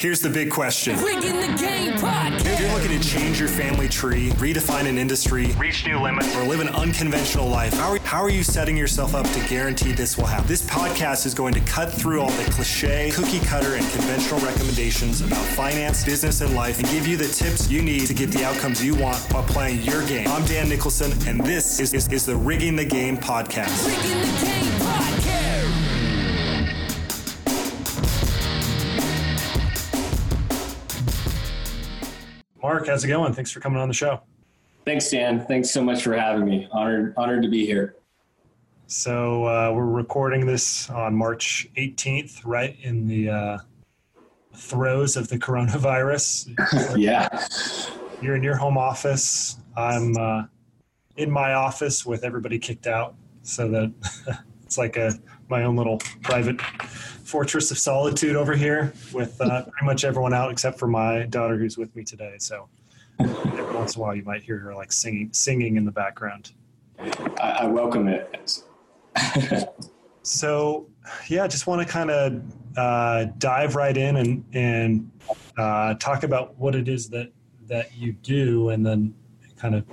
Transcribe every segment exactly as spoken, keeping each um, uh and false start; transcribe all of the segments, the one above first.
Here's the big question. Rigging the Game Podcast. If you're looking to change your family tree, redefine an industry, reach new limits, or live an unconventional life, how are, how are you setting yourself up to guarantee this will happen? This podcast is going to cut through all the cliche, cookie cutter, and conventional recommendations about finance, business, and life, and give you the tips you need to get the outcomes you want while playing your game. I'm Dan Nicholson, and this is, is, is the Rigging the Game Podcast. Rigging the Game Podcast. Mark, how's it going? Thanks for coming on the show. Thanks, Dan. Thanks so much for having me. Honored, honored to be here. So uh, we're recording this on March eighteenth, right in the uh, throes of the coronavirus. Yeah. You're in your home office. I'm uh, in my office with everybody kicked out, so that it's like a my own little private fortress of solitude over here with uh, pretty much everyone out except for my daughter who's with me today. So every once in a while you might hear her like singing singing in the background. I, I welcome it. So yeah, just want to kind of uh, dive right in and, and uh, talk about what it is that, that you do, and then kind of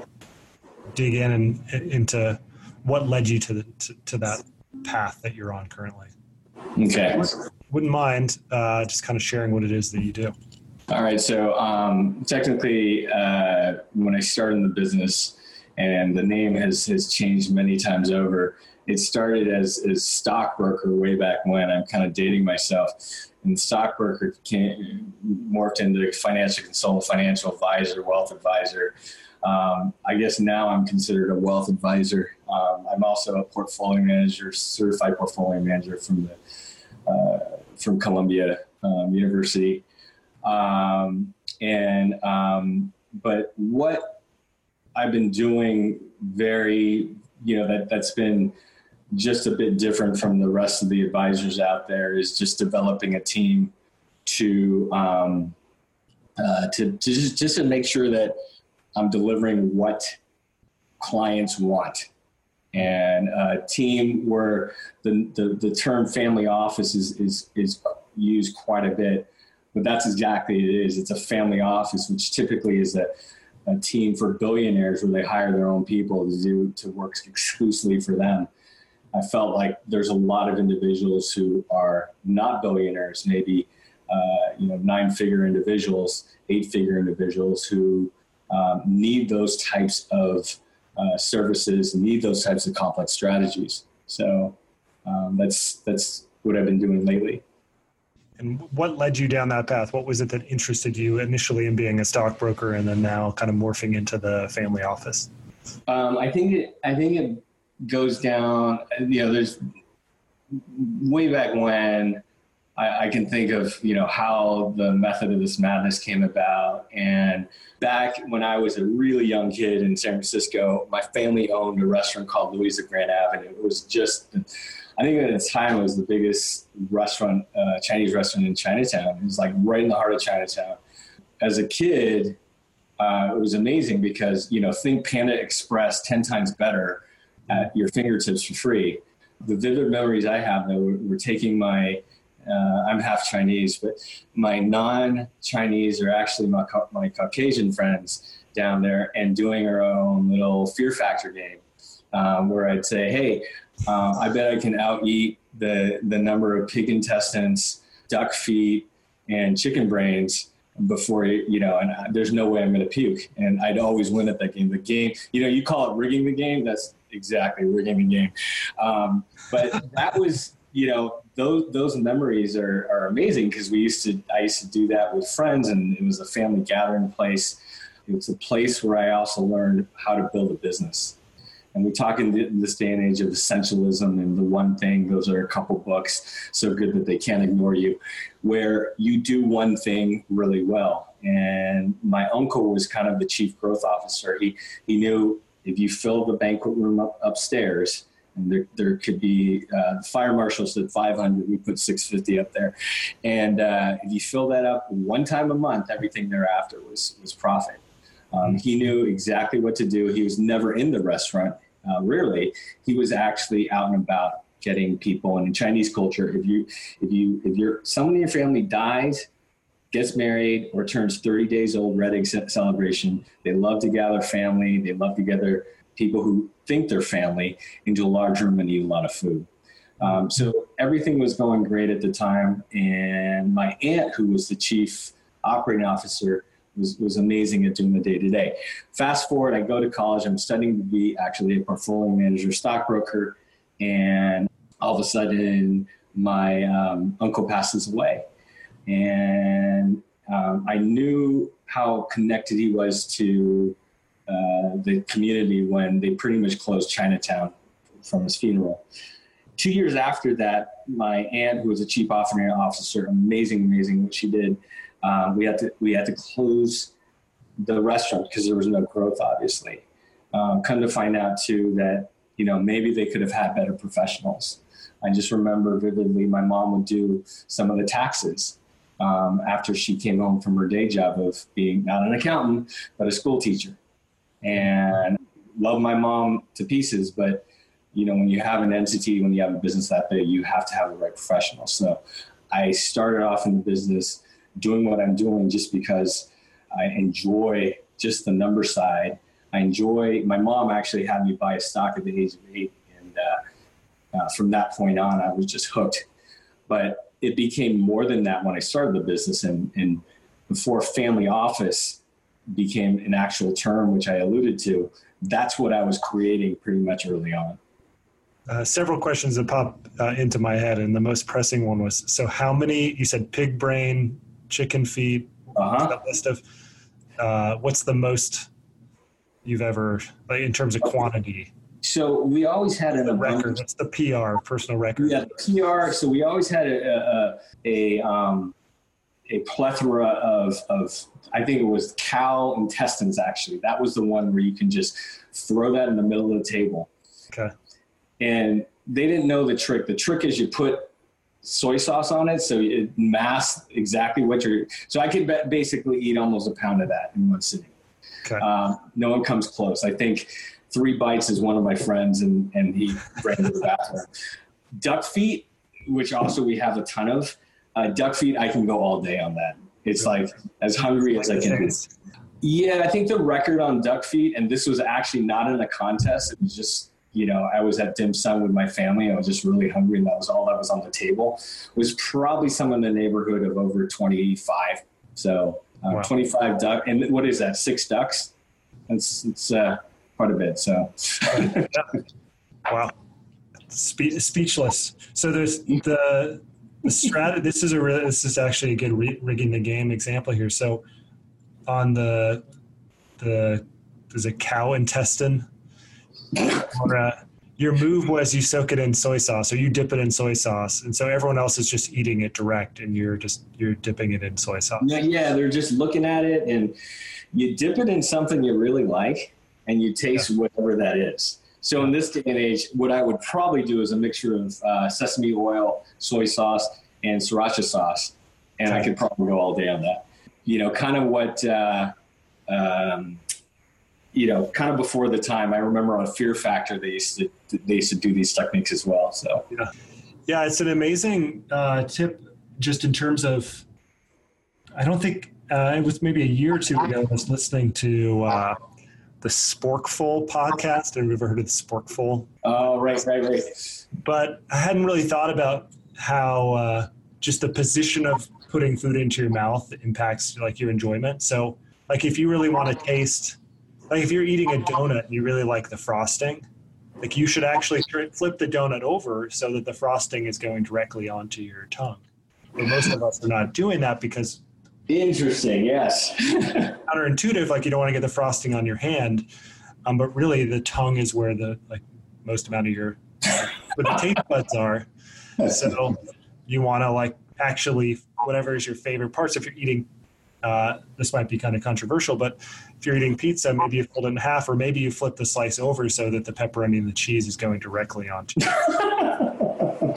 dig in and into what led you to, the, to, to that path that you're on currently. Okay. Wouldn't mind uh, just kind of sharing what it is that you do. All right. So um, technically, uh, when I started in the business, and the name has, has changed many times over, it started as a stockbroker way back when. I'm kind of dating myself. And stockbroker came, morphed into financial consultant, financial advisor, wealth advisor. Um, I guess now I'm considered a wealth advisor. Um, I'm also a portfolio manager, certified portfolio manager from the uh, from Columbia um, University. Um, and um, but what I've been doing, very you know that that's been just a bit different from the rest of the advisors out there, is just developing a team to um, uh, to, to just, just to make sure that I'm delivering what clients want. And a team where the, the, the term family office is, is, is used quite a bit, but that's exactly what it is. It's a family office, which typically is a, a team for billionaires where they hire their own people to do, to work exclusively for them. I felt like there's a lot of individuals who are not billionaires, maybe uh, you know, nine figure individuals, eight figure individuals who Um, need those types of uh, services, need those types of complex strategies. So um, that's that's what I've been doing lately. And what led you down that path? What was it that interested you initially in being a stockbroker, and then now kind of morphing into the family office? Um, I think it, I think it goes down. You know, there's way back when I, I can think of, you know, how the method of this madness came about. And back when I was a really young kid in San Francisco, my family owned a restaurant called Louisa Grand Avenue. It was just, I think at the time it was the biggest restaurant, uh, Chinese restaurant in Chinatown. It was like right in the heart of Chinatown. As a kid, uh, it was amazing because, you know, think Panda Express ten times better at your fingertips for free. The vivid memories I have, though, were, were taking my Uh, I'm half Chinese, but my non-Chinese are actually my, my Caucasian friends down there, and doing our own little Fear Factor game, um, where I'd say, hey, uh, I bet I can out-eat the, the number of pig intestines, duck feet, and chicken brains before, you know, and I, there's no way I'm going to puke. And I'd always win at that game. The game, you know, you call it rigging the game. That's exactly rigging the game. Um, but that was... You know, those those memories are, are amazing because we used to, I used to do that with friends, and it was a family gathering place. It was a place where I also learned how to build a business. And we talk in this day and age of essentialism and the one thing. Those are a couple books, so good that they can't ignore you, where you do one thing really well. And my uncle was kind of the chief growth officer. He, he knew if you fill the banquet room up, upstairs, and there, there could be uh, fire marshals said five hundred. We put six fifty up there, and uh, if you fill that up one time a month, everything thereafter was was profit. Um, he knew exactly what to do. He was never in the restaurant, uh, rarely. He was actually out and about getting people. And in Chinese culture, if you if you if you're someone in your family dies, gets married or turns thirty days old wedding celebration. They love to gather family. They love to gather people who think they're family into a large room and eat a lot of food. Um, so everything was going great at the time. And my aunt, who was the chief operating officer, was, was amazing at doing the day-to-day. Fast forward, I go to college. I'm studying to be actually a portfolio manager, stockbroker. And all of a sudden, my um, uncle passes away. And um, I knew how connected he was to uh, the community when they pretty much closed Chinatown from his funeral. Two years after that, my aunt, who was a chief operating officer, amazing, amazing what she did. Um, we had to we had to close the restaurant because there was no growth, obviously. Um, come to find out too that you know maybe they could have had better professionals. I just remember vividly my mom would do some of the taxes um, after she came home from her day job of being not an accountant but a school teacher, and love my mom to pieces, but. You know, when you have an entity, when you have a business that big, you have to have the right professional. So I started off in the business doing what I'm doing just because I enjoy just the number side. I enjoy, my mom actually had me buy a stock at the age of eight. And uh, uh, from that point on, I was just hooked. But it became more than that when I started the business. And, and before family office became an actual term, which I alluded to, that's what I was creating pretty much early on. Uh, several questions that popped uh, into my head, and the most pressing one was, so how many, you said pig brain, chicken feet, uh-huh. that list of, uh, what's the most you've ever, like, in terms of quantity? So we always had an record. What's the P R, personal record? Yeah, P R. So we always had a a, a, um, a plethora of, of, I think it was cow intestines, actually. That was the one where you can just throw that in the middle of the table. Okay. And they didn't know the trick. The trick is you put soy sauce on it, so it masks exactly what you're. So I could basically eat almost a pound of that in one sitting. Okay. Um, no one comes close. I think three bites is one of my friends, and, and he ran to the bathroom. Duck feet, which also we have a ton of. Uh, duck feet, I can go all day on that. It's like as hungry as I can be. Yeah, I think the record on duck feet, and this was actually not in a contest. It was just. You know, I was at dim sum with my family. I was just really hungry, and that was all that was on the table. It was probably somewhere in the neighborhood of over twenty-five. So uh, wow. twenty-five duck, and what is that? Six ducks. It's it's uh, quite a bit. So wow, Spe- speechless. So there's the the strat. This is a really, this is actually a good re- rigging the game example here. So on the the there's a cow intestine. Or, uh, your move was you soak it in soy sauce or you dip it in soy sauce, and so everyone else is just eating it direct, and you're just you're dipping it in soy sauce. Yeah, yeah, they're just looking at it, and you dip it in something you really like, and you taste yeah. whatever that is. So in this day and age, what I would probably do is a mixture of uh, sesame oil, soy sauce, and sriracha sauce, and okay. I could probably go all day on that. You know, kind of what. Uh, um, You know, kind of before the time, I remember on Fear Factor, they used to they used to do these techniques as well. So yeah, yeah, it's an amazing uh, tip. Just in terms of, I don't think uh, it was maybe a year or two ago. I was listening to uh, the Sporkful podcast. Have you ever heard of the Sporkful? Oh, right, right, right. But I hadn't really thought about how uh, just the position of putting food into your mouth impacts like your enjoyment. So, like, if you really want to taste. Like if you're eating a donut and you really like the frosting, like you should actually flip the donut over so that the frosting is going directly onto your tongue. But most of us are not doing that because... Interesting, yes. Counterintuitive, like you don't want to get the frosting on your hand, um, but really the tongue is where the like most amount of your what the taste buds are. So you want to like actually, whatever is your favorite parts, if you're eating... Uh, this might be kind of controversial, but if you're eating pizza, maybe you fold it in half, or maybe you flip the slice over so that the pepperoni and the cheese is going directly onto you.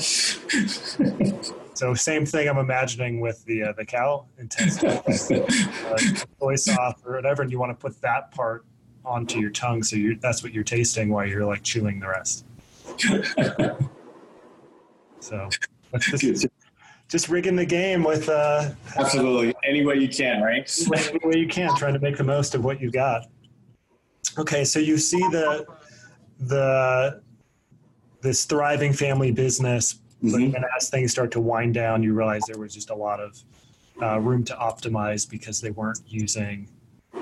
So same thing I'm imagining with the uh, the cow intestine, uh, soy sauce or whatever, and you want to put that part onto your tongue, so you're, that's what you're tasting while you're like chewing the rest. So this is just rigging the game with uh, absolutely uh, any way you can, right? Any way you can, trying to make the most of what you got. Okay, so you see the the this thriving family business, mm-hmm. but even as things start to wind down, you realize there was just a lot of uh, room to optimize because they weren't using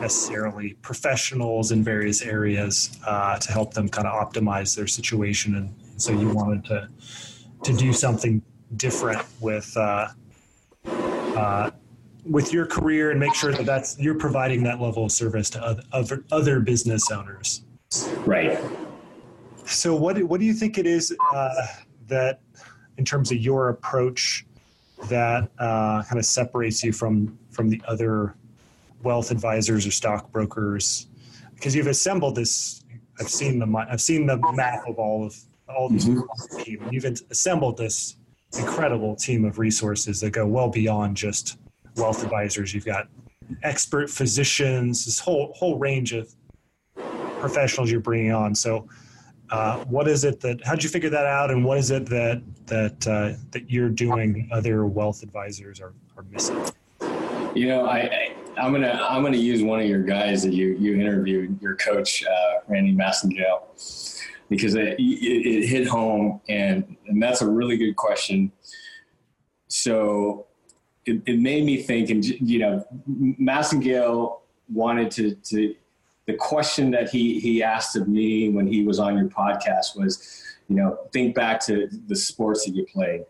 necessarily professionals in various areas uh, to help them kind of optimize their situation, and so you wanted to to do something different with uh, uh, with your career and make sure that that's you're providing that level of service to other other business owners. Right. So what what do you think it is uh, that, in terms of your approach, that uh, kind of separates you from from the other wealth advisors or stockbrokers? Because you've assembled this. I've seen the I've seen the map of all of all these mm-hmm. people. You've assembled this incredible team of resources that go well beyond just wealth advisors. You've got expert physicians, this whole whole range of professionals you're bringing on. So, uh, what is it that? How'd you figure that out? And what is it that that uh, that you're doing other wealth advisors are, are missing? You know, I, I I'm gonna I'm gonna use one of your guys that you you interviewed, your coach, uh, Randy Massingale. Because it, it, it hit home, and, and that's a really good question. So it, it made me think, and, you know, Massingale wanted to, to the question that he, he asked of me when he was on your podcast was, you know, think back to the sports that you played.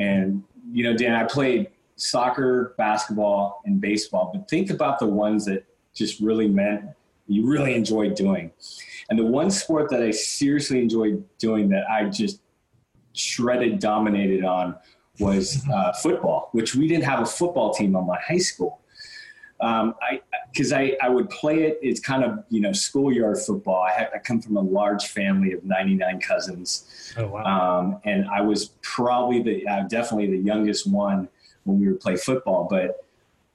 And, you know, Dan, I played soccer, basketball, and baseball, but think about the ones that just really meant you really enjoyed doing. And the one sport that I seriously enjoyed doing that I just shredded, dominated on was uh, football, which we didn't have a football team on my high school. Um, I, cause I, I would play it. It's kind of, you know, schoolyard football. I, had, I come from a large family of ninety-nine cousins. Oh, wow. Um, and I was probably the, uh, definitely the youngest one when we would play football, but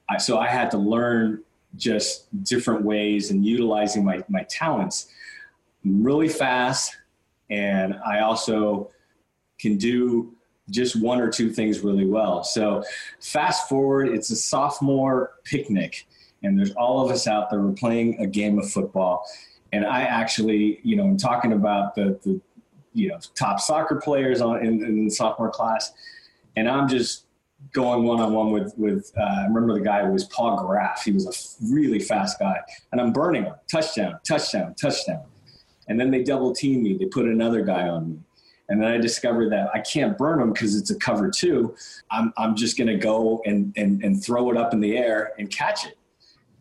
I, so I had to learn just different ways and utilizing my, my talents. I'm really fast, and I also can do just one or two things really well. So fast forward, it's a sophomore picnic, and there's all of us out there. We're playing a game of football, and I actually, you know, I'm talking about the, the you know, top soccer players on in, in the sophomore class, and I'm just going one-on-one with, with uh, I remember the guy was Paul Graff. He was a really fast guy. And I'm burning him. Touchdown, touchdown, touchdown. And then they double-team me. They put another guy on me. And then I discovered that I can't burn him because it's a cover two. I'm I'm just going to go and, and and throw it up in the air and catch it.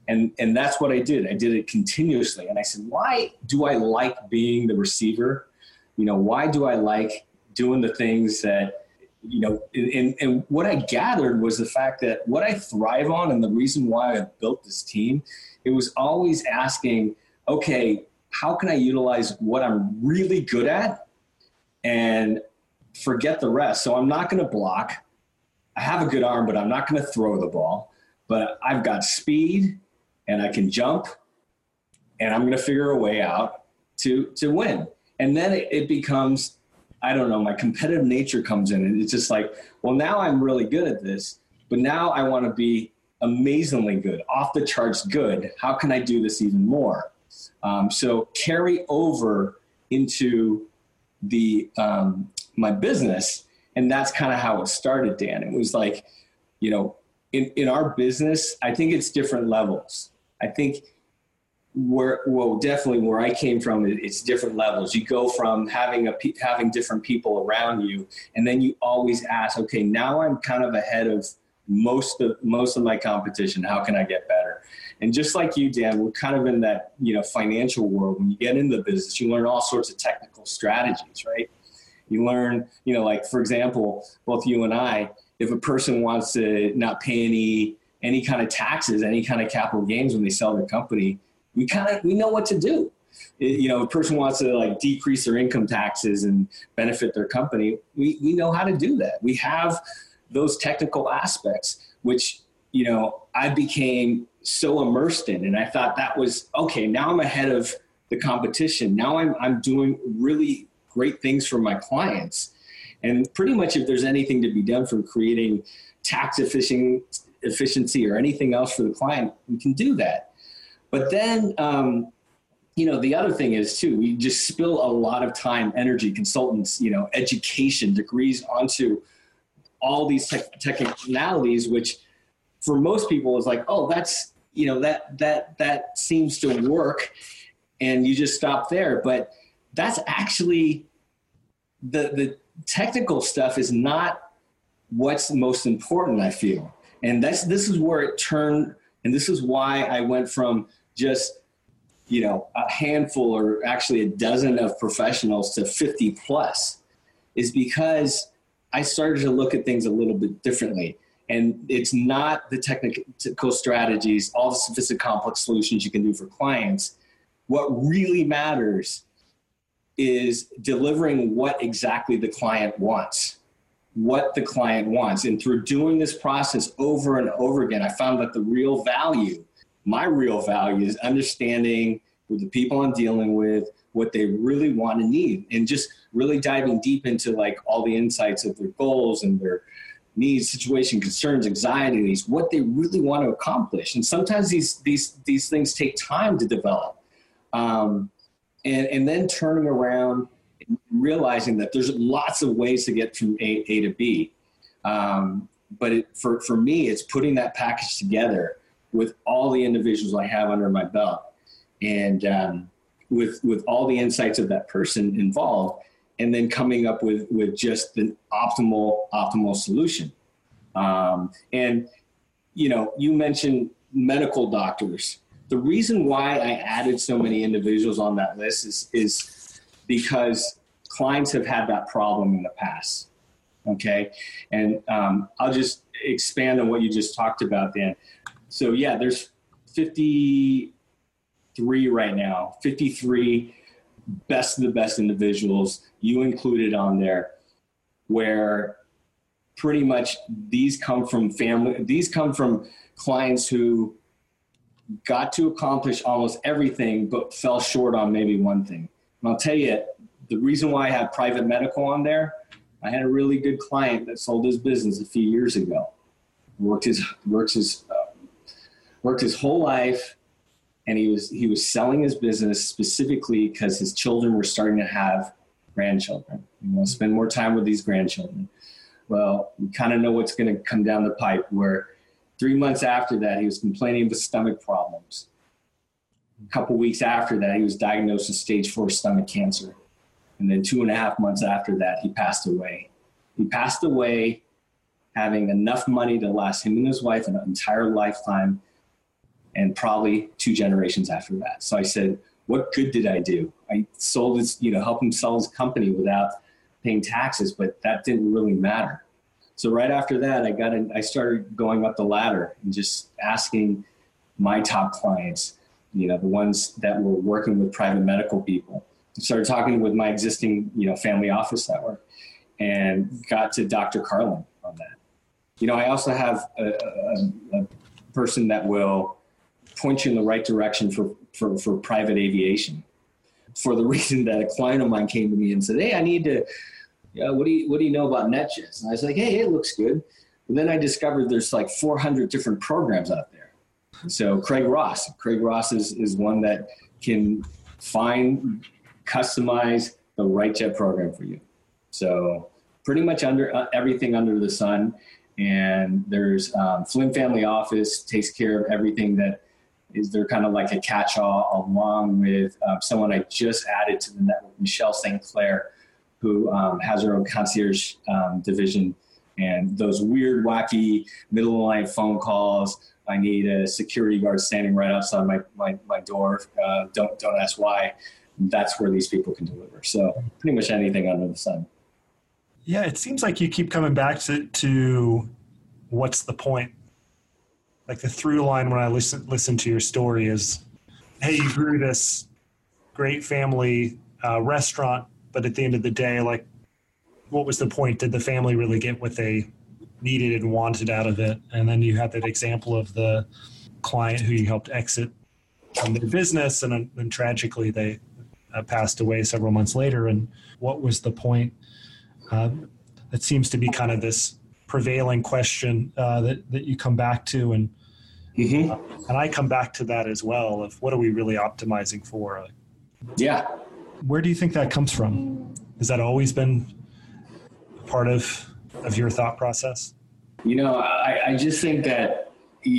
And and that's what I did. I did it continuously. And I said, why do I like being the receiver? You know, why do I like doing the things that, you know, and, and what I gathered was the fact that what I thrive on and the reason why I built this team, it was always asking, okay, how can I utilize what I'm really good at and forget the rest? So I'm not going to block. I have a good arm, but I'm not going to throw the ball. But I've got speed and I can jump, and I'm going to figure a way out to, to win. And then it, it becomes – I don't know, my competitive nature comes in, and it's just like, well, now I'm really good at this, but now I want to be amazingly good, off the charts good. How can I do this even more? Um, so carry over into the um, my business, and that's kind of how it started, Dan. It was like, you know, in, in our business, I think it's different levels. I think Where, well, definitely where I came from, it's different levels. You go from having a having different people around you, and then you always ask, okay, now I'm kind of ahead of most of most of my competition. How can I get better? And just like you, Dan, we're kind of in that, you know, financial world. When you get into the business, you learn all sorts of technical strategies, right? You learn, you know, like, for example, both you and I, if a person wants to not pay any any kind of taxes, any kind of capital gains when they sell their company, we kind of, we know what to do. It, you know, a person wants to like decrease their income taxes and benefit their company. We we know how to do that. We have those technical aspects, which, you know, I became so immersed in. And I thought that was, okay, now I'm ahead of the competition. Now I'm, I'm doing really great things for my clients. And pretty much if there's anything to be done from creating tax efficiency or anything else for the client, we can do that. But then, um, you know, the other thing is too, we just spill a lot of time, energy, consultants, you know, education, degrees onto all these tech- technicalities, which for most people is like, oh, that's, you know, that, that, that seems to work. And you just stop there. But that's actually the, the technical stuff is not what's most important, I feel. And that's, this is where it turned. And this is why I went from just, you know, a handful or actually a dozen of professionals to fifty plus, is because I started to look at things a little bit differently. And it's not the technical strategies, all the sophisticated complex solutions you can do for clients. What really matters is delivering what exactly the client wants, what the client wants. And through doing this process over and over again, I found that the real value, my real value, is understanding with the people I'm dealing with, what they really want and need, and just really diving deep into like all the insights of their goals and their needs, situation, concerns, anxieties, what they really want to accomplish. And sometimes these these these things take time to develop. Um, and, and then turning around and realizing that there's lots of ways to get from A, A to B. Um, but it, for, for me, it's putting that package together with all the individuals I have under my belt, and um, with with all the insights of that person involved, and then coming up with, with just an optimal, optimal solution. Um, and, you know, you mentioned medical doctors. The reason why I added so many individuals on that list is, is because clients have had that problem in the past, okay? And um, I'll just expand on what you just talked about, Dan. So yeah, there's fifty-three right now, fifty-three best of the best individuals, you included on there, where pretty much these come from family, these come from clients who got to accomplish almost everything, but fell short on maybe one thing. And I'll tell you, the reason why I have private medical on there, I had a really good client that sold his business a few years ago. Worked his works his um, worked his whole life, and he was he was selling his business specifically because his children were starting to have grandchildren. You want to spend more time with these grandchildren. Well, we kind of know what's going to come down the pipe, where three months after that, he was complaining of stomach problems. A couple weeks after that, he was diagnosed with stage four stomach cancer. And then two and a half months after that, he passed away. He passed away having enough money to last him and his wife an entire lifetime, and probably two generations after that. So I said, what good did I do? I sold his, you know, helped him sell his company without paying taxes, but that didn't really matter. So right after that, I got in, I started going up the ladder and just asking my top clients, you know, the ones that were working with private medical people. I started talking with my existing, you know, family office network, and got to Doctor Carlin on that. You know, I also have a, a, a person that will point you in the right direction for, for, for private aviation, for the reason that a client of mine came to me and said, hey, I need to, yeah, what do you what do you know about NetJets? And I was like, hey, it looks good. And then I discovered there's like four hundred different programs out there. So Craig Ross, Craig Ross is, is one that can find, customize the right jet program for you. So pretty much under uh, everything under the sun. And there's um, Flynn Family Office takes care of everything that is, they're kind of like a catch-all, along with uh, someone I just added to the network, Michelle Saint Clair, who um, has her own concierge um, division, and those weird, wacky, middle-of-the-night phone calls. I need a security guard standing right outside my my, my door. Uh, don't don't ask why. That's where these people can deliver. So pretty much anything under the sun. Yeah, it seems like you keep coming back to to what's the point? Like the through line when I listen listen to your story is, hey, you grew this great family uh, restaurant. But at the end of the day, like, what was the point? Did the family really get what they needed and wanted out of it? And then you had that example of the client who you helped exit from their business, and then tragically they uh, passed away several months later. And what was the point? Uh, It seems to be kind of this prevailing question uh, that, that you come back to. And mm-hmm. uh, and I come back to that as well, of what are we really optimizing for? Like, yeah. Where do you think that comes from? Has that always been part of, of your thought process? You know, I, I just think that you,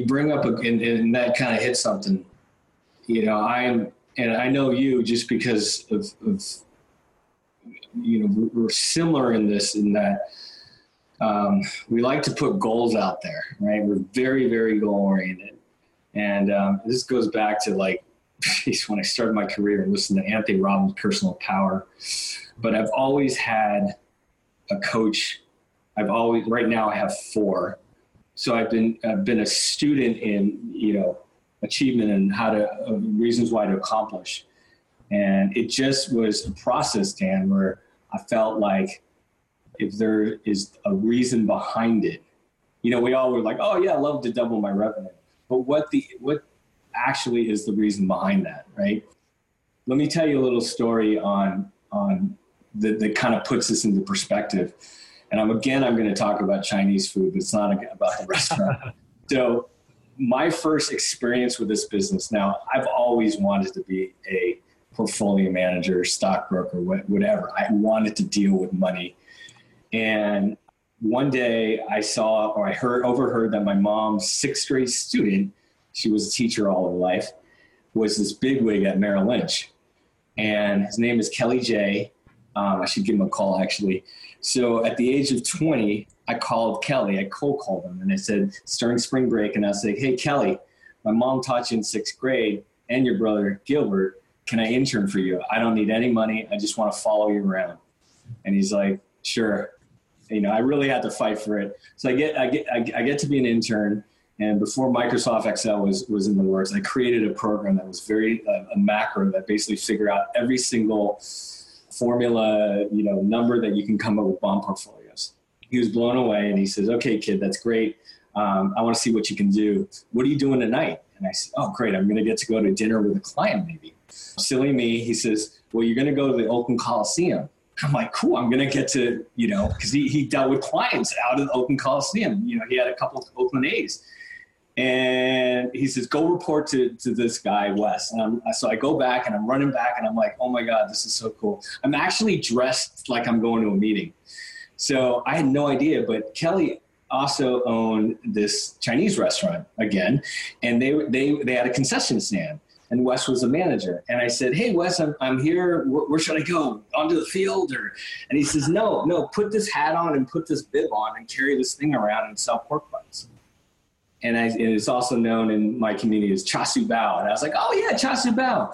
you bring up, a, and, and that kind of hits something. You know, I'm, and I know you just because of, of you know, we're similar in this, in that um, we like to put goals out there, right? We're very, very goal oriented. And um, this goes back to like, when I started my career and listened to Anthony Robbins' Personal Power, but I've always had a coach. I've always, right now I have four. So I've been, I've been a student in, you know, achievement and how to, uh, reasons why to accomplish. And it just was a process, Dan, where I felt like if there is a reason behind it, you know, we all were like, oh yeah, I love to double my revenue. But what the, what actually is the reason behind that, right? Let me tell you a little story on, on that, that kind of puts this into perspective. And I'm, again, I'm going to talk about Chinese food, but it's not about the restaurant. So my first experience with this business, now I've always wanted to be a portfolio manager, stockbroker, whatever. I wanted to deal with money. And one day I saw, or I heard, overheard that my mom's sixth grade student, she was a teacher all her life, was this bigwig at Merrill Lynch. And his name is Kelly J. Um, I should give him a call, actually. So at the age of twenty, I called Kelly. I cold called him, and I said, it's during spring break, and I said, hey, Kelly, my mom taught you in sixth grade and your brother, Gilbert. Can I intern for you? I don't need any money. I just want to follow you around. And he's like, sure. You know, I really had to fight for it. So I get, I get, I get to be an intern. And before Microsoft Excel was, was in the works, I created a program that was very, uh, a macro that basically figured out every single formula, you know, number that you can come up with bond portfolios. He was blown away and he says, okay, kid, that's great. Um, I want to see what you can do. What are you doing tonight? And I said, oh, great. I'm going to get to go to dinner with a client maybe. Silly me. He says, well, you're going to go to the Oakland Coliseum. I'm like, cool, I'm going to get to, you know, because he, he dealt with clients out of the Oakland Coliseum. You know, he had a couple of Oakland A's. And he says, go report to, to this guy, Wes. And I'm, so I go back and I'm running back and I'm like, oh my God, this is so cool. I'm actually dressed like I'm going to a meeting. So I had no idea, but Kelly also owned this Chinese restaurant again. And they they they had a concession stand. And Wes was the manager. And I said, hey, Wes, I'm, I'm here. Where, where should I go? Onto the field? Or? And he says, no, no, put this hat on and put this bib on and carry this thing around and sell pork buns. And, I, and it's also known in my community as Chasu Bao. And I was like, oh, yeah, Chasu Bao.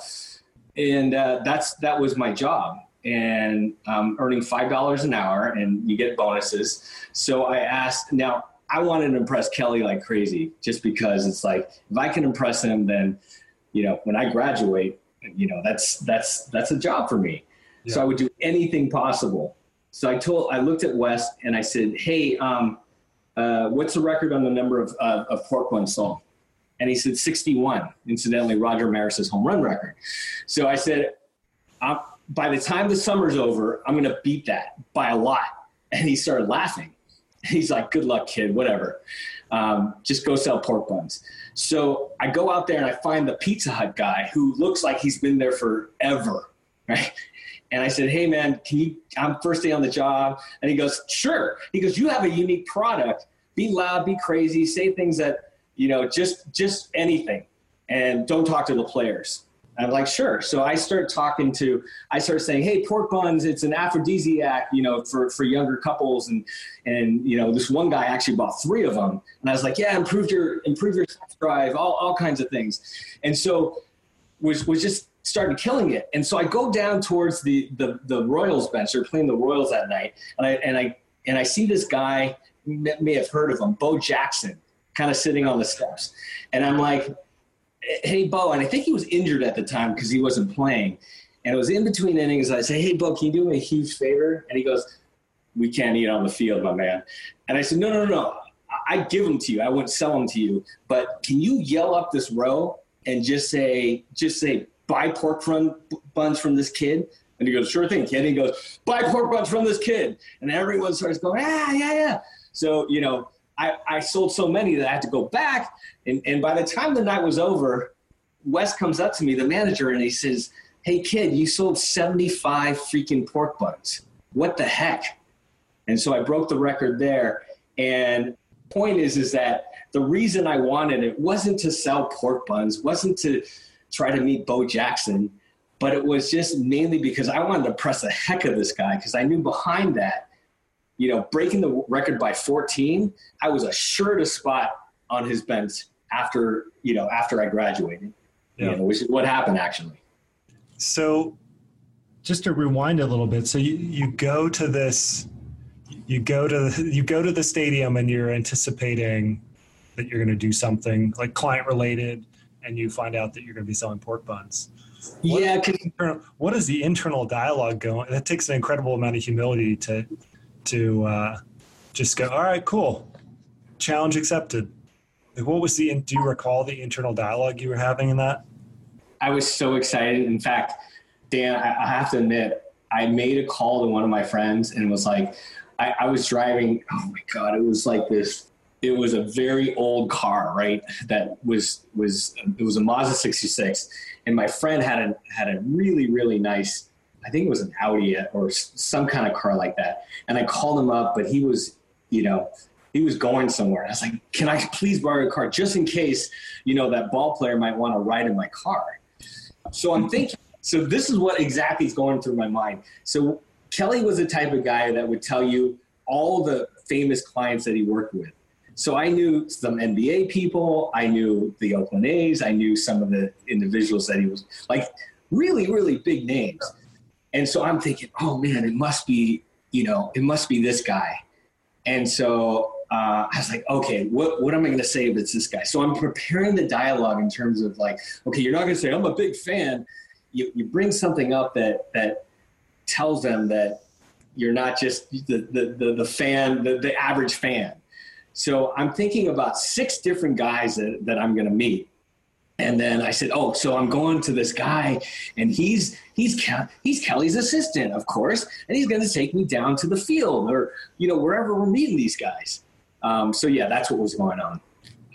And uh, that's that was my job. And I'm um, earning five dollars an hour, and you get bonuses. So I asked, now, I wanted to impress Kelly like crazy just because it's like, if I can impress him, then – you know, when I graduate, you know, that's, that's, that's a job for me. Yeah. So I would do anything possible. So I told, I looked at Wes and I said, hey, um, uh, what's the record on the number of, uh, of pork buns sold? And he said, sixty-one, incidentally, Roger Maris' home run record. So I said, I'm, by the time the summer's over, I'm going to beat that by a lot. And he started laughing. He's like, good luck, kid, whatever. Um, just go sell pork buns. So I go out there and I find the Pizza Hut guy who looks like he's been there forever, right? And I said, hey, man, can you, I'm first day on the job. And he goes, sure. He goes, you have a unique product. Be loud, be crazy, say things that, you know, just just anything. And don't talk to the players. I'm like, sure. So I start talking to, I start saying, hey, pork buns, it's an aphrodisiac, you know, for, for younger couples. And, and, you know, this one guy actually bought three of them. And I was like, yeah, improve your, improve your sex drive, all, all kinds of things. And so was, was just started killing it. And so I go down towards the, the, the Royals bench. They're playing the Royals that night. And I, and I, and I see this guy, you may have heard of him, Bo Jackson, kind of sitting on the steps. And I'm like, hey, Bo, and I think he was injured at the time because he wasn't playing. And it was in between innings. I say, hey, Bo, can you do me a huge favor? And he goes, we can't eat on the field, my man. And I said, no, no, no, no. I I'd give them to you. I wouldn't sell them to you. But can you yell up this row and just say, just say, buy pork buns from this kid? And he goes, sure thing, kid. And he goes, buy pork buns from this kid. And everyone starts going, yeah, yeah, yeah. So, you know, I, I sold so many that I had to go back. And, and by the time the night was over, Wes comes up to me, the manager, and he says, hey, kid, you sold seventy-five freaking pork buns. What the heck? And so I broke the record there. And point is, is that the reason I wanted it wasn't to sell pork buns, wasn't to try to meet Bo Jackson, but it was just mainly because I wanted to press the heck of this guy, because I knew behind that, you know, breaking the record by fourteen, I was assured a spot on his bench after, you know, after I graduated, yeah. you know, which is what happened actually. So just to rewind a little bit, so you, you go to this, you go to the, you go to the stadium and you're anticipating that you're going to do something like client related, and you find out that you're going to be selling pork buns. What yeah. Is internal, what is the internal dialogue going? That takes an incredible amount of humility to, to uh, just go, all right, cool. Challenge accepted. Like, what was the, do you recall the internal dialogue you were having in that? I was so excited. In fact, Dan, I have to admit, I made a call to one of my friends and was like, I, I was driving. Oh my God. It was like this. It was a very old car, right? That was, was, it was a Mazda sixty-six. And my friend had a, had a really, really nice, I think it was an Audi or some kind of car like that. And I called him up, but he was, you know, he was going somewhere. And I was like, can I please borrow your car just in case, you know, that ball player might want to ride in my car. So I'm thinking, so this is what exactly is going through my mind. So Kelly was the type of guy that would tell you all the famous clients that he worked with. So I knew some N B A people. I knew the Oakland A's. I knew some of the individuals that he was like really, really big names. And so I'm thinking, oh man, it must be, you know, it must be this guy. And so uh, I was like, okay, what, what am I going to say if it's this guy? So I'm preparing the dialogue in terms of like, okay, you're not going to say I'm a big fan. You, you bring something up that, that tells them that you're not just the, the, the, the fan, the, the average fan. So I'm thinking about six different guys that, that I'm going to meet. And then I said, oh, so I'm going to this guy and he's, he's, Ke- he's Kelly's assistant, of course. And he's going to take me down to the field or, you know, wherever we're meeting these guys. Um, so yeah, that's what was going on.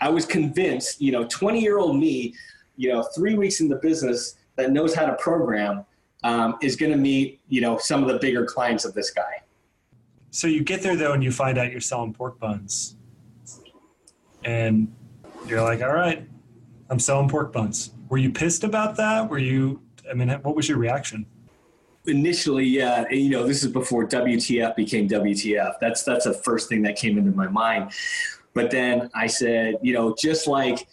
I was convinced, you know, twenty year old me, you know, three weeks in the business that knows how to program um, is going to meet, you know, some of the bigger clients of this guy. So you get there though, and you find out you're selling pork buns. And you're like, all right, I'm selling pork buns. Were you pissed about that? Were you, I mean, what was your reaction? Initially, yeah. And, you know, this is before W T F became W T F. That's, that's the first thing that came into my mind. But then I said, you know, just like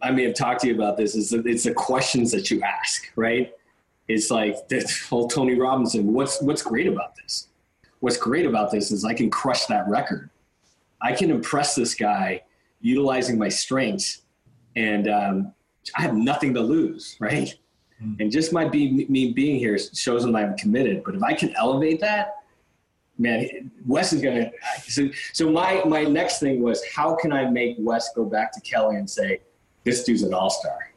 I may have talked to you about this, it's the, it's the questions that you ask, right? It's like this whole Tony Robinson, what's, what's great about this? What's great about this is I can crush that record. I can impress this guy utilizing my strengths, and um, I have nothing to lose, right? Mm. And just my be, me being here shows that I'm committed. But if I can elevate that, man, Wes is going to – so, so my, my next thing was how can I make Wes go back to Kelly and say, this dude's an all-star?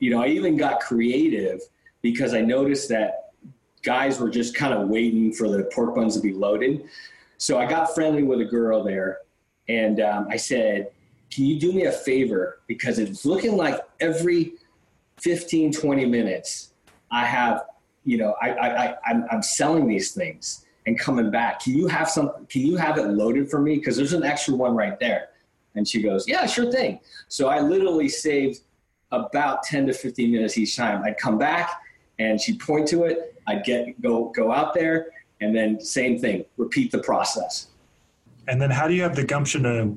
You know, I even got creative because I noticed that guys were just kind of waiting for the pork buns to be loaded. So I got friendly with a girl there. And um, I said, can you do me a favor? Because it's looking like every fifteen, twenty minutes, I have, you know, I, I, I, I'm, I'm selling these things and coming back. Can you have some, can you have it loaded for me? Because there's an extra one right there. And she goes, yeah, sure thing. So I literally saved about ten to fifteen minutes each time. I'd come back and she'd point to it. I'd get, go, go out there. And then same thing, repeat the process. And then how do you have the gumption to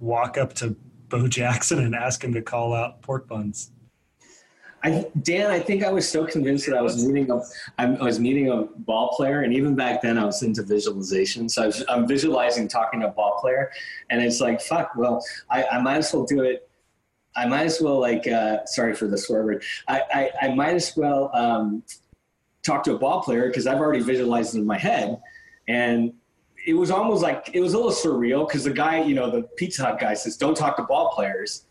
walk up to Bo Jackson and ask him to call out pork buns? I, Dan, I think I was so convinced that I was meeting a, I was meeting a ball player. And even back then I was into visualization. So I was, I'm visualizing talking to a ball player. And it's like, fuck, well, I, I might as well do it. I might as well like, uh, sorry for the swear word. I, I, I might as well um, talk to a ball player because I've already visualized it in my head. And it was almost like, it was a little surreal because the guy, you know, the Pizza Hut guy says, don't talk to ball players.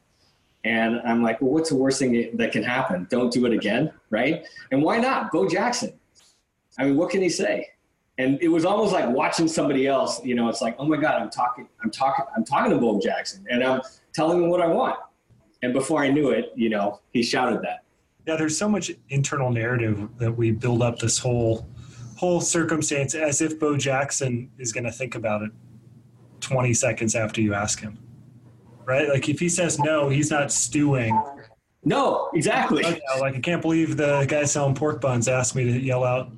And I'm like, well, what's the worst thing that can happen? Don't do it again, right? And why not? Bo Jackson. I mean, what can he say? And it was almost like watching somebody else, you know, it's like, oh my God, I'm talking, I'm talking, I'm talking to Bo Jackson and I'm telling him what I want. And before I knew it, you know, he shouted that. Yeah, there's so much internal narrative that we build up this whole whole circumstance as if Bo Jackson is going to think about it twenty seconds after you ask him, right? Like if he says no, he's not stewing. No, exactly. Like, like I can't believe the guy selling pork buns asked me to yell out,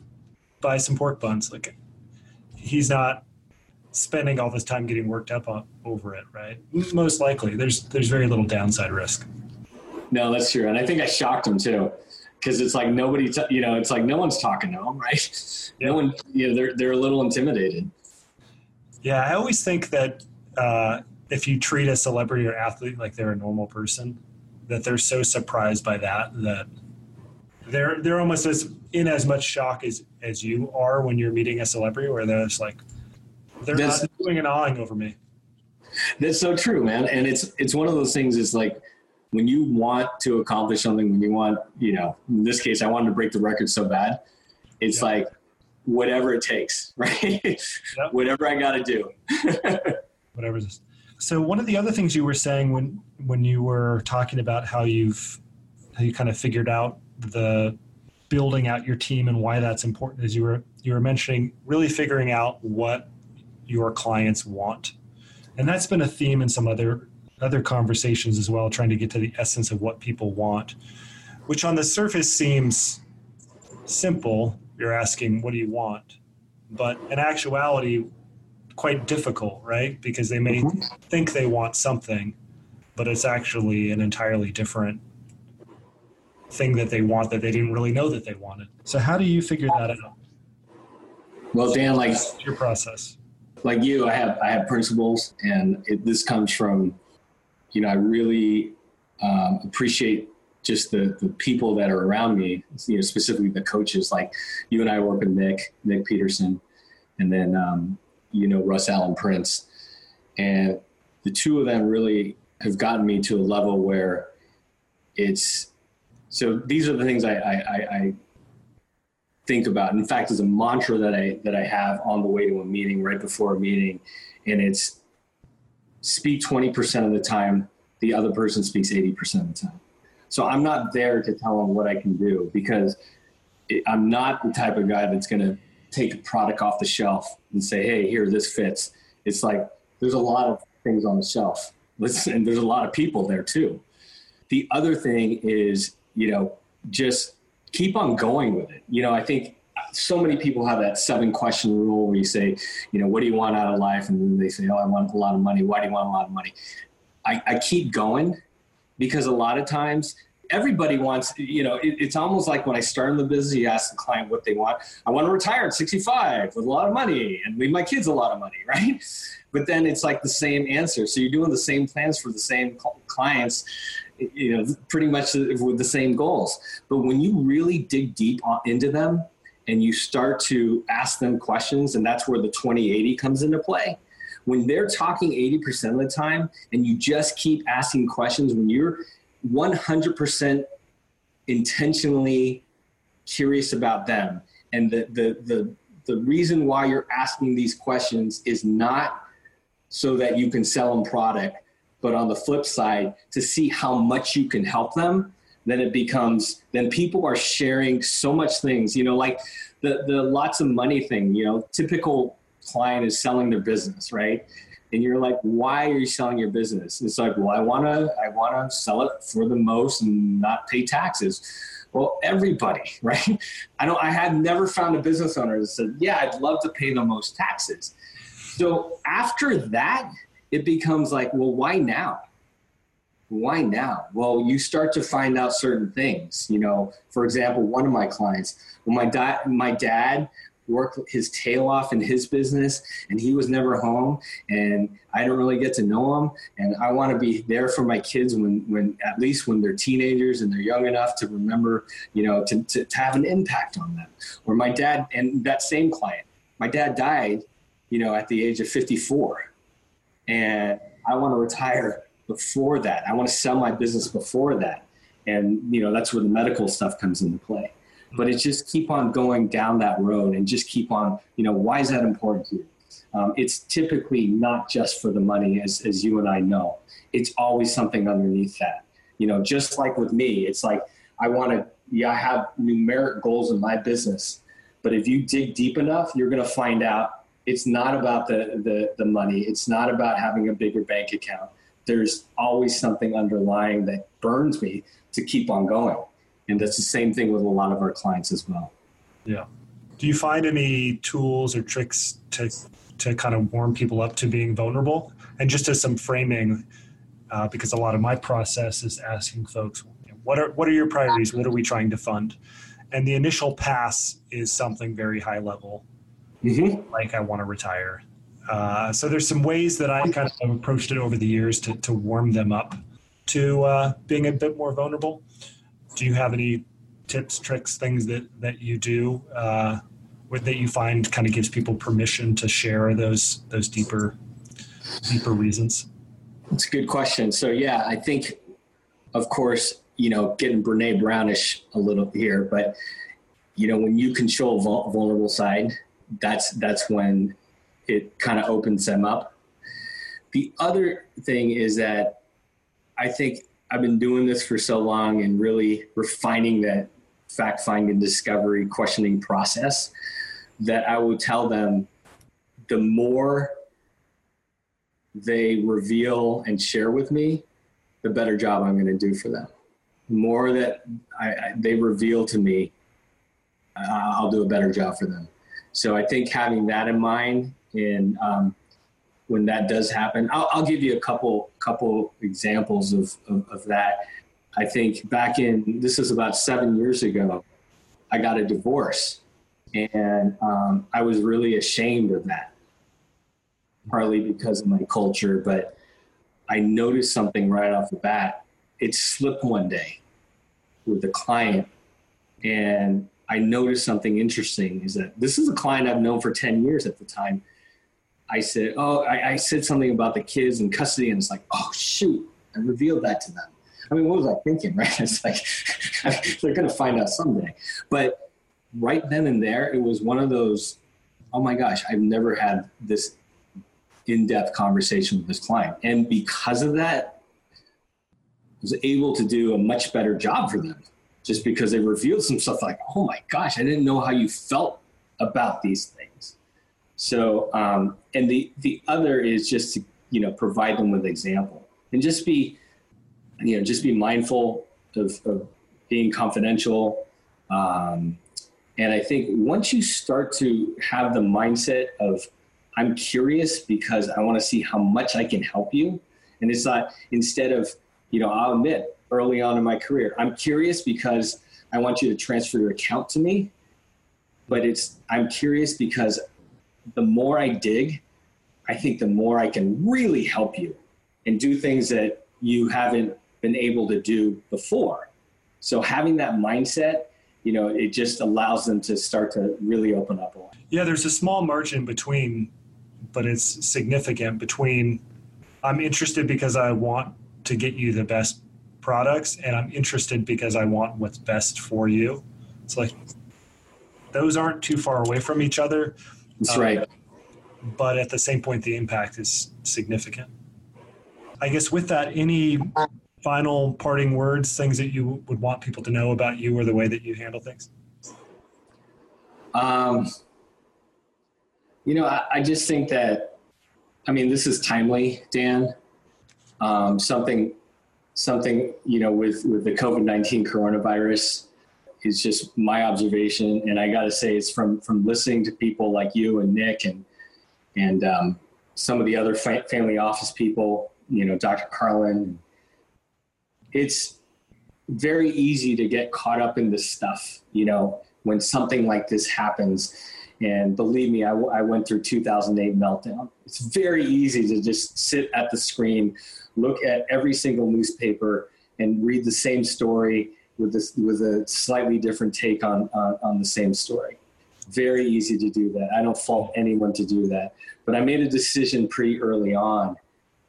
buy some pork buns. Like he's not spending all this time getting worked up on, over it, right? Most likely. There's there's very little downside risk. No, that's true. And I think I shocked him too. Because it's like nobody, t- you know, it's like no one's talking to them, right? No one, you know, they're, they're a little intimidated. Yeah, I always think that uh, if you treat a celebrity or athlete like they're a normal person, that they're so surprised by that, that they're they're almost as in as much shock as, as you are when you're meeting a celebrity, where they're just like, they're that's, not doing an awing over me. That's so true, man. And it's it's one of those things, it's like, when you want to accomplish something, when you want, you know, in this case, I wanted to break the record so bad. It's yep. like whatever it takes, right? Yep. Whatever I got to do. Whatever. So one of the other things you were saying when, when you were talking about how you've, how you kind of figured out the building out your team and why that's important is you were, you were mentioning really figuring out what your clients want. And that's been a theme in some other other conversations as well, trying to get to the essence of what people want, which on the surface seems simple. You're asking, what do you want? But in actuality, quite difficult, right? Because they may mm-hmm. think they want something, but it's actually an entirely different thing that they want that they didn't really know that they wanted. So how do you figure that out? Well, Dan, like your process, like you, I have, I have principles, and it, this comes from, you know, I really um, appreciate just the, the people that are around me, you know, specifically the coaches. Like you and I work with Nick, Nick Peterson, and then, um, you know, Russ Allen Prince. And the two of them really have gotten me to a level where it's, so these are the things I, I, I, I think about. In fact, there's a mantra that I, that I have on the way to a meeting, right before a meeting, and it's, speak twenty percent of the time, the other person speaks eighty percent of the time. So I'm not there to tell them what I can do, because it, I'm not the type of guy that's going to take a product off the shelf and say, hey, here, this fits. It's like, there's a lot of things on the shelf. Listen, and there's a lot of people there too. The other thing is, you know, just keep on going with it. You know, I think so many people have that seven question rule where you say, you know, what do you want out of life? And then they say, oh, I want a lot of money. Why do you want a lot of money? I, I keep going, because a lot of times everybody wants, you know, it, it's almost like when I started the business, you ask the client what they want. I want to retire at sixty-five with a lot of money and leave my kids a lot of money, right? But then it's like the same answer. So you're doing the same plans for the same clients, you know, pretty much with the same goals. But when you really dig deep on, into them, and you start to ask them questions, and that's where the twenty eighty comes into play. When they're talking eighty percent of the time, and you just keep asking questions, when you're one hundred percent intentionally curious about them, and the the the, the reason why you're asking these questions is not so that you can sell them product, but on the flip side, to see how much you can help them, then it becomes, then people are sharing so much things, you know, like the, the lots of money thing, you know, typical client is selling their business, right? And you're like, why are you selling your business? It's like, well, I want to, I want to sell it for the most and not pay taxes. Well, everybody, right? I don't, I have never found a business owner that said, yeah, I'd love to pay the most taxes. So after that, it becomes like, well, why now? Why now? Well, you start to find out certain things. You know, for example, one of my clients, well, my, da- my dad worked his tail off in his business, and he was never home, and I didn't really get to know him, and I want to be there for my kids when, when at least when they're teenagers and they're young enough to remember, you know, to, to, to have an impact on them. Or my dad, and that same client, my dad died, you know, at the age of fifty-four, and I want to retire before that. I want to sell my business before that. And, you know, that's where the medical stuff comes into play. But it's just keep on going down that road and just keep on, you know, why is that important to you? Um, it's typically not just for the money, as, as you and I know. It's always something underneath that. You know, just like with me, it's like I want to, yeah, I have numeric goals in my business. But if you dig deep enough, you're going to find out it's not about the, the, the money. It's not about having a bigger bank account. There's always something underlying that burns me to keep on going. And that's the same thing with a lot of our clients as well. Yeah. Do you find any tools or tricks to to kind of warm people up to being vulnerable? And just as some framing, uh, because a lot of my process is asking folks, what are what are your priorities? What are we trying to fund? And the initial pass is something very high level, mm-hmm. like I want to retire. Uh, so there's some ways that I kind of approached it over the years to, to warm them up to uh, being a bit more vulnerable. Do you have any tips, tricks, things that, that you do uh, with, that you find kind of gives people permission to share those those deeper deeper reasons? That's a good question. So, yeah, I think, of course, you know, getting Brene Brownish a little here, but, you know, when you control vul- vulnerable side, that's that's when it kind of opens them up. The other thing is that I think I've been doing this for so long and really refining that fact-finding, discovery, questioning process, that I will tell them the more they reveal and share with me, the better job I'm going to do for them. The more that I, I, they reveal to me, uh, I'll do a better job for them. So I think having that in mind, and um, when that does happen, I'll, I'll give you a couple couple examples of, of, of that. I think back in, this is about seven years ago, I got a divorce, and um, I was really ashamed of that, partly because of my culture, but I noticed something right off the bat. It slipped one day with a client, and I noticed something interesting is that this is a client I've known for ten years at the time. I said, oh, I, I said something about the kids in custody, and it's like, oh, shoot, I revealed that to them. I mean, what was I thinking, right? It's like, they're going to find out someday. But right then and there, it was one of those, oh my gosh, I've never had this in-depth conversation with this client. And because of that, I was able to do a much better job for them, just because they revealed some stuff like, oh my gosh, I didn't know how you felt about these things. So, um, and the, the other is just to, you know, provide them with example, and just be, you know, just be mindful of, of being confidential. Um, and I think once you start to have the mindset of, I'm curious because I want to see how much I can help you. And it's not, instead of, you know, I'll admit early on in my career, I'm curious because I want you to transfer your account to me, but it's, I'm curious because the more I dig, I think the more I can really help you and do things that you haven't been able to do before. So having that mindset, you know, it just allows them to start to really open up a lot. Yeah, there's a small margin between, but it's significant, between I'm interested because I want to get you the best products, and I'm interested because I want what's best for you. It's like, those aren't too far away from each other. That's right. Um, but at the same point, the impact is significant. I guess with that, any final parting words, things that you would want people to know about you or the way that you handle things? Um, you know, I, I just think that, I mean, this is timely, Dan. Um, something, something, you know, with, with the covid nineteen coronavirus, it's just my observation, and I got to say, it's from from listening to people like you and Nick and and um, some of the other fa- family office people, you know, Doctor Carlin. It's very easy to get caught up in this stuff, you know, when something like this happens. And believe me, I, w- I went through two thousand eight meltdown. It's very easy to just sit at the screen, look at every single newspaper, and read the same story with this, with a slightly different take on, on, on the same story. Very easy to do that. I don't fault anyone to do that. But I made a decision pretty early on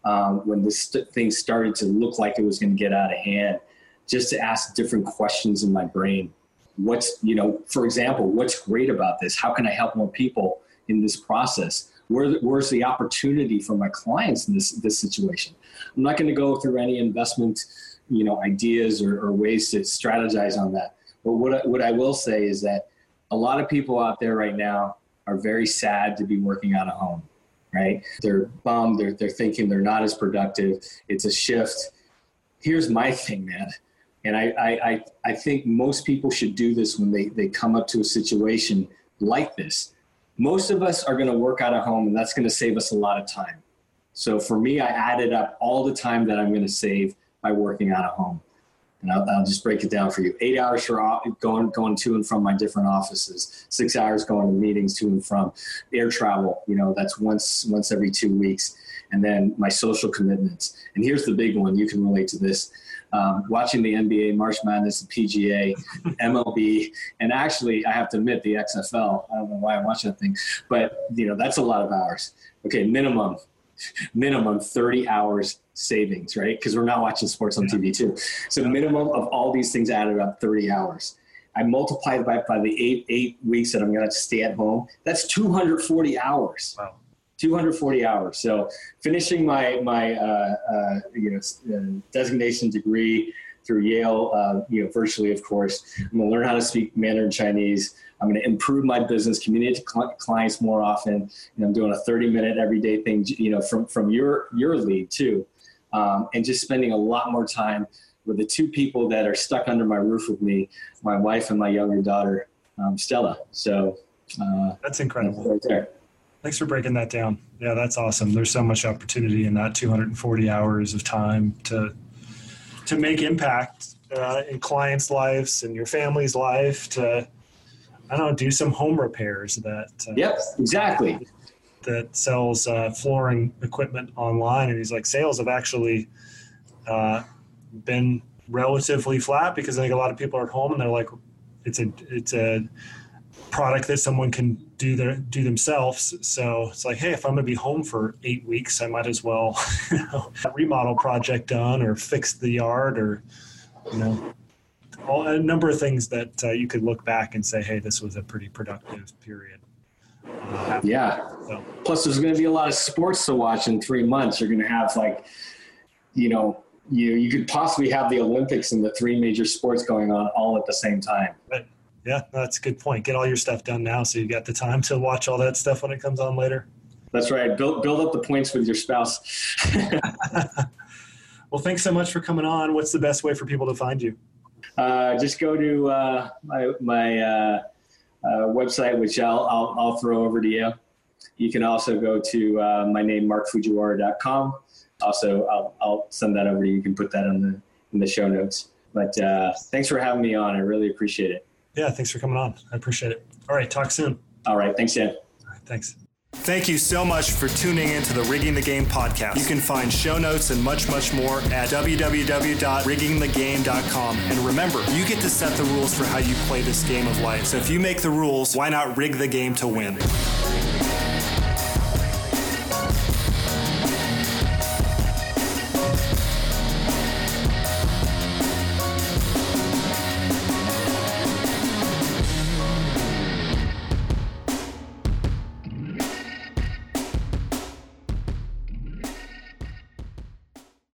um, when this st- thing started to look like it was going to get out of hand, just to ask different questions in my brain. what's, you know, for example, what's great about this? How can I help more people in this process? Where, where's the opportunity for my clients in this this situation? I'm not going to go through any investment, you know, ideas or, or ways to strategize on that. But what I, what I will say is that a lot of people out there right now are very sad to be working out of home, right? They're bummed. They're they're thinking they're not as productive. It's a shift. Here's my thing, man. And I I I, I think most people should do this when they, they come up to a situation like this. Most of us are going to work out of home, and that's going to save us a lot of time. So for me, I added up all the time that I'm going to save by working out of home. And I'll, I'll just break it down for you. Eight hours for going going to and from my different offices. Six hours going to meetings to and from. Air travel, you know, that's once once every two weeks. And then my social commitments. And here's the big one. You can relate to this. Um, watching the N B A, March Madness, the P G A, M L B, and actually, I have to admit, the X F L. I don't know why I watch that thing. But, you know, that's a lot of hours. Okay, minimum. Minimum thirty hours savings, right? Because we're not watching sports on yeah. T V too. So minimum of all these things added up, thirty hours. I multiplied by by the eight eight weeks that I'm going to stay at home. That's two hundred forty hours. Wow. two hundred forty hours. So finishing my my uh, uh, you know uh, designation degree through Yale, uh, you know, virtually, of course. I'm going to learn how to speak Mandarin Chinese. I'm going to improve my business, communicate to clients more often. And I'm doing a thirty minute everyday thing, you know, from, from your, your lead too. Um, and just spending a lot more time with the two people that are stuck under my roof with me, my wife and my younger daughter, um, Stella. So uh, that's incredible. Right there. Thanks for breaking that down. Yeah, that's awesome. There's so much opportunity in that two hundred forty hours of time to, to make impact uh, in clients' lives and your family's life, to, I don't know, do some home repairs that uh, yep, exactly. that sells uh, flooring equipment online. And he's like, sales have actually uh, been relatively flat because I think a lot of people are at home and they're like, it's a it's a product that someone can do their do themselves. So it's like, hey, if I'm going to be home for eight weeks, I might as well, you know, remodel project done or fix the yard or, you know, all, a number of things that uh, you could look back and say, hey, this was a pretty productive period. Uh, yeah. So. Plus, there's going to be a lot of sports to watch in three months. You're going to have like, you know, you you could possibly have the Olympics and the three major sports going on all at the same time. But, yeah, that's a good point. Get all your stuff done now so you got the time to watch all that stuff when it comes on later. That's right. Build build up the points with your spouse. Well, thanks so much for coming on. What's the best way for people to find you? Uh, just go to uh, my my uh, uh, website, which I'll, I'll I'll throw over to you. You can also go to uh, my name, mark fujiwara dot com. Also, I'll I'll send that over to you. You can put that on the in the show notes. But uh, thanks for having me on. I really appreciate it. Yeah, thanks for coming on. I appreciate it. All right, talk soon. All right, thanks, Dan. All right, thanks. Thank you so much for tuning into the Rigging the Game podcast. You can find show notes and much, much more at w w w dot rigging the game dot com. And remember, you get to set the rules for how you play this game of life. So if you make the rules, why not rig the game to win?